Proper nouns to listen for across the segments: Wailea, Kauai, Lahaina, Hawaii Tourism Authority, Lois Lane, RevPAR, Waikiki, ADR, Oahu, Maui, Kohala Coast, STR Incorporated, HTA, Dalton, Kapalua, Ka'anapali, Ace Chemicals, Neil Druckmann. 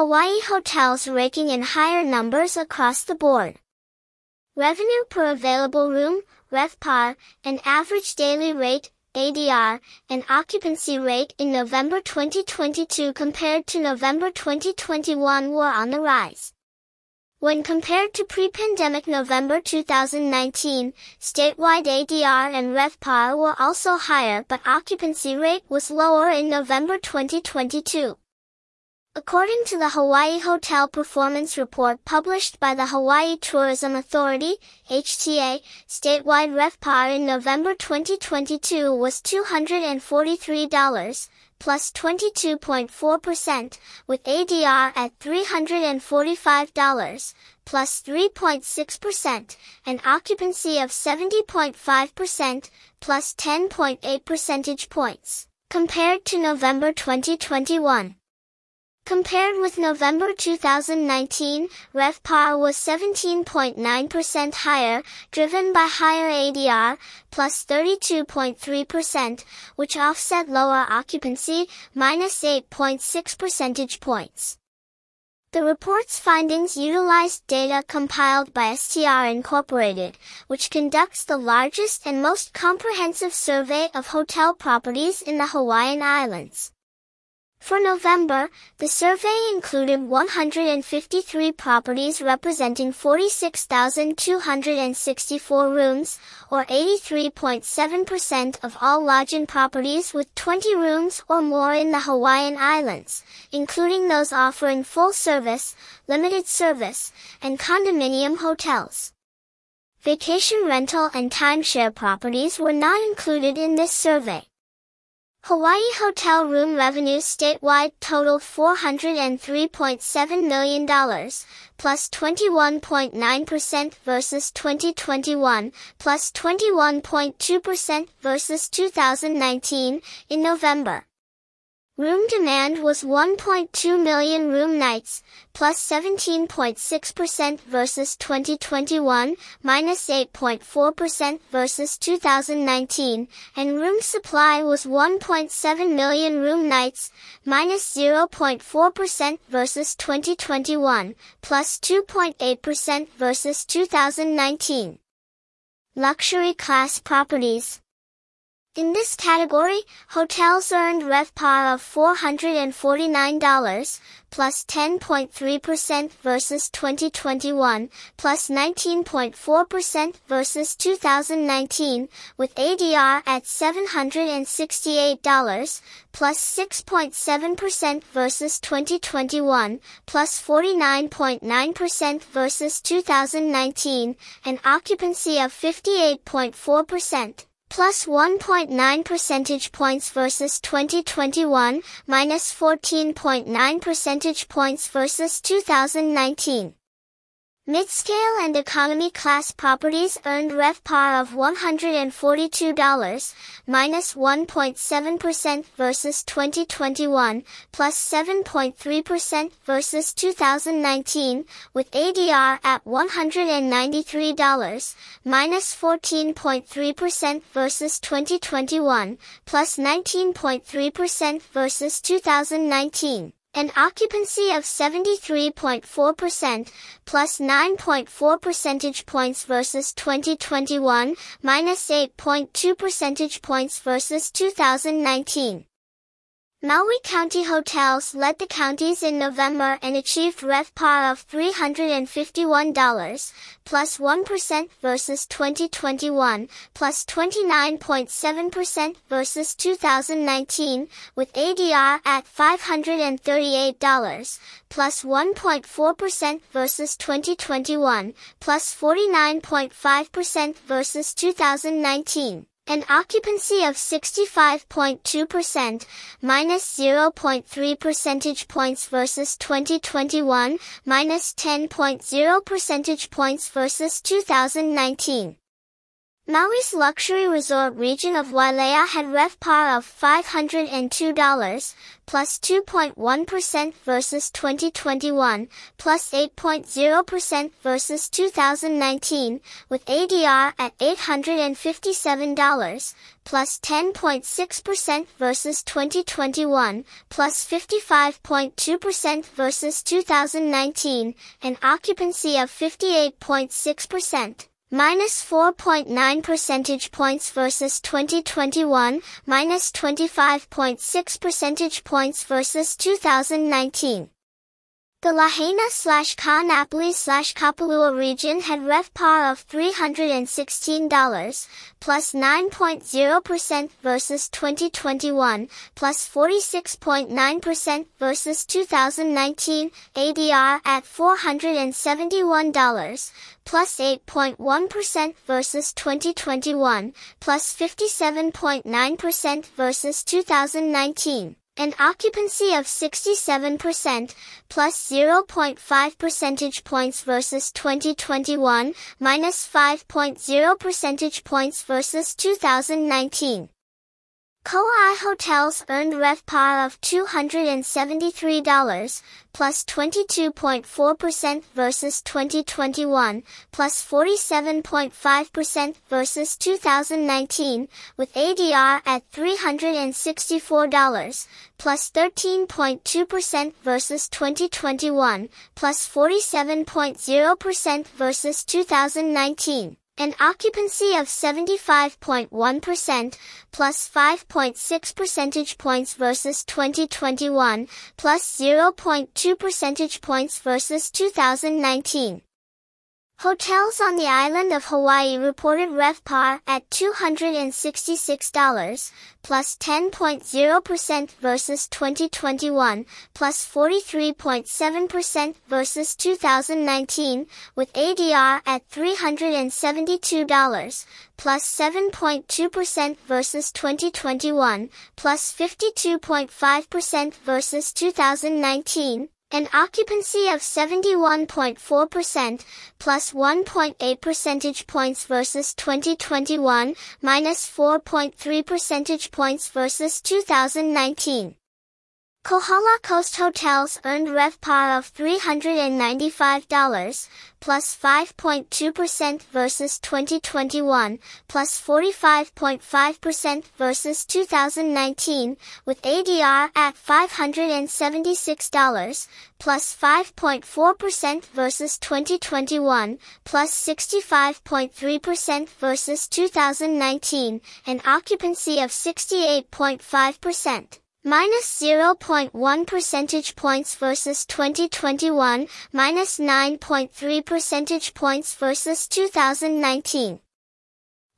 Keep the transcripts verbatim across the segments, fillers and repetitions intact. Hawaii hotels raking in higher numbers across the board. Revenue per available room, RevPAR, and average daily rate, A D R, and occupancy rate in November twenty twenty-two compared to November twenty twenty-one were on the rise. When compared to pre-pandemic November two thousand nineteen, statewide A D R and RevPAR were also higher, but occupancy rate was lower in November twenty twenty-two. According to the Hawaii Hotel Performance Report published by the Hawaii Tourism Authority, H T A, statewide RevPAR in November twenty twenty-two was two hundred forty-three dollars, plus twenty-two point four percent, with A D R at three hundred forty-five dollars, plus three point six percent, and occupancy of seventy point five percent, plus ten point eight percentage points, compared to November twenty twenty-one. Compared with November two thousand nineteen, RevPAR was seventeen point nine percent higher, driven by higher A D R, plus thirty-two point three percent, which offset lower occupancy, minus eight point six percentage points. The report's findings utilized data compiled by S T R Incorporated, which conducts the largest and most comprehensive survey of hotel properties in the Hawaiian Islands. For November, the survey included one hundred fifty-three properties representing forty-six thousand two hundred sixty-four rooms, or eighty-three point seven percent of all lodging properties with twenty rooms or more in the Hawaiian Islands, including those offering full service, limited service, and condominium hotels. Vacation rental and timeshare properties were not included in this survey. Hawaii hotel room revenues statewide totaled four hundred three point seven million dollars, plus twenty-one point nine percent versus twenty twenty-one, plus twenty-one point two percent versus two thousand nineteen, in November. Room demand was one point two million room nights, plus seventeen point six percent versus twenty twenty-one, minus eight point four percent versus two thousand nineteen, and room supply was one point seven million room nights, minus zero point four percent versus twenty twenty-one, plus two point eight percent versus two thousand nineteen. Luxury class properties. In this category, hotels earned RevPAR of four hundred forty-nine dollars, plus ten point three percent versus twenty twenty-one, plus nineteen point four percent versus two thousand nineteen, with A D R at seven hundred sixty-eight dollars, plus six point seven percent versus twenty twenty-one, plus forty-nine point nine percent versus two thousand nineteen, and occupancy of fifty-eight point four percent. Plus one point nine percentage points versus twenty twenty-one, minus fourteen point nine percentage points versus two thousand nineteen. Midscale and economy class properties earned RevPAR of one hundred forty-two dollars, minus one point seven percent versus twenty twenty-one, plus seven point three percent versus two thousand nineteen, with A D R at one hundred ninety-three dollars, minus fourteen point three percent versus twenty twenty-one, plus nineteen point three percent versus two thousand nineteen. An occupancy of seventy-three point four percent, plus nine point four percentage points versus twenty twenty-one, minus eight point two percentage points versus two thousand nineteen. Maui County hotels led the counties in November and achieved RevPAR of three hundred fifty-one dollars, plus one percent versus twenty twenty-one, plus twenty-nine point seven percent versus two thousand nineteen, with A D R at five hundred thirty-eight dollars, plus one point four percent versus twenty twenty-one, plus forty-nine point five percent versus two thousand nineteen. An occupancy of sixty-five point two percent, minus zero point three percentage points versus twenty twenty-one, minus ten point zero percentage points versus two thousand nineteen. Maui's luxury resort region of Wailea had RevPAR of five hundred two dollars, plus two point one percent versus twenty twenty-one, plus eight point zero percent versus two thousand nineteen, with A D R at eight hundred fifty-seven dollars, plus ten point six percent versus twenty twenty-one, plus fifty-five point two percent versus two thousand nineteen, and occupancy of fifty-eight point six percent. Minus four point nine percentage points versus twenty twenty-one, minus twenty-five point six percentage points versus two thousand nineteen. The Lahaina slash Ka'anapali slash Kapalua region had RevPAR of three hundred sixteen dollars, plus nine point zero percent versus twenty twenty-one, plus forty-six point nine percent versus two thousand nineteen, A D R at four hundred seventy-one dollars, plus eight point one percent versus twenty twenty-one, plus fifty-seven point nine percent versus two thousand nineteen. An occupancy of sixty-seven percent, plus zero point five percentage points versus twenty twenty-one, minus five point zero percentage points versus two thousand nineteen. Kauai hotels earned RevPAR of two hundred seventy-three dollars, plus twenty-two point four percent versus twenty twenty-one, plus forty-seven point five percent versus two thousand nineteen, with A D R at three hundred sixty-four dollars, plus thirteen point two percent versus twenty twenty-one, plus forty-seven point zero percent versus two thousand nineteen. An occupancy of seventy-five point one percent, plus five point six percentage points versus twenty twenty-one, plus zero point two percentage points versus two thousand nineteen. Hotels on the island of Hawaii reported RevPAR at two hundred sixty-six dollars, plus ten point zero percent versus twenty twenty-one, plus forty-three point seven percent versus two thousand nineteen, with A D R at three hundred seventy-two dollars, plus seven point two percent versus twenty twenty-one, plus fifty-two point five percent versus two thousand nineteen. An occupancy of seventy-one point four percent, plus one point eight percentage points versus twenty twenty-one, minus four point three percentage points versus two thousand nineteen. Kohala Coast hotels earned RevPAR of three hundred ninety-five dollars, plus five point two percent versus twenty twenty-one, plus forty-five point five percent versus two thousand nineteen, with A D R at five hundred seventy-six dollars, plus five point four percent versus twenty twenty-one, plus sixty-five point three percent versus two thousand nineteen, and occupancy of sixty-eight point five percent. Minus zero point one percentage points versus twenty twenty-one, minus nine point three percentage points versus two thousand nineteen.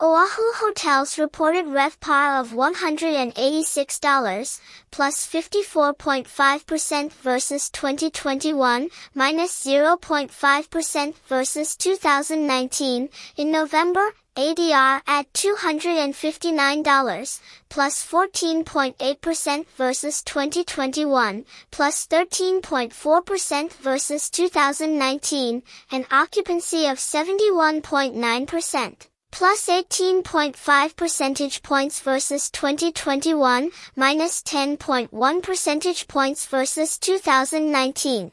Oahu hotels reported RevPAR of one hundred eighty-six dollars, plus fifty-four point five percent versus twenty twenty-one, minus zero point five percent versus two thousand nineteen. In November, A D R at two hundred fifty-nine dollars, plus fourteen point eight percent versus twenty twenty-one, plus thirteen point four percent versus two thousand nineteen, and occupancy of seventy-one point nine percent. Plus eighteen point five percentage points versus twenty twenty-one, minus ten point one percentage points versus two thousand nineteen.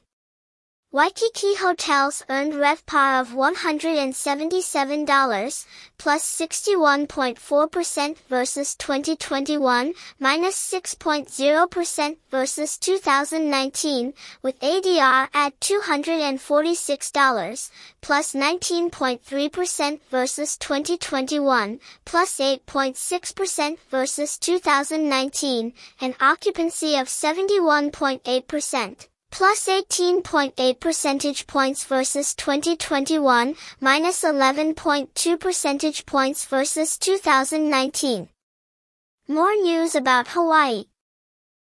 Waikiki hotels earned RevPAR of one hundred seventy-seven dollars, plus sixty-one point four percent versus twenty twenty-one, minus six point zero percent versus two thousand nineteen, with A D R at two hundred forty-six dollars, plus nineteen point three percent versus twenty twenty-one, plus eight point six percent versus two thousand nineteen, and occupancy of seventy-one point eight percent. Plus eighteen point eight percentage points versus twenty twenty-one, minus eleven point two percentage points versus two thousand nineteen. More news about Hawaii.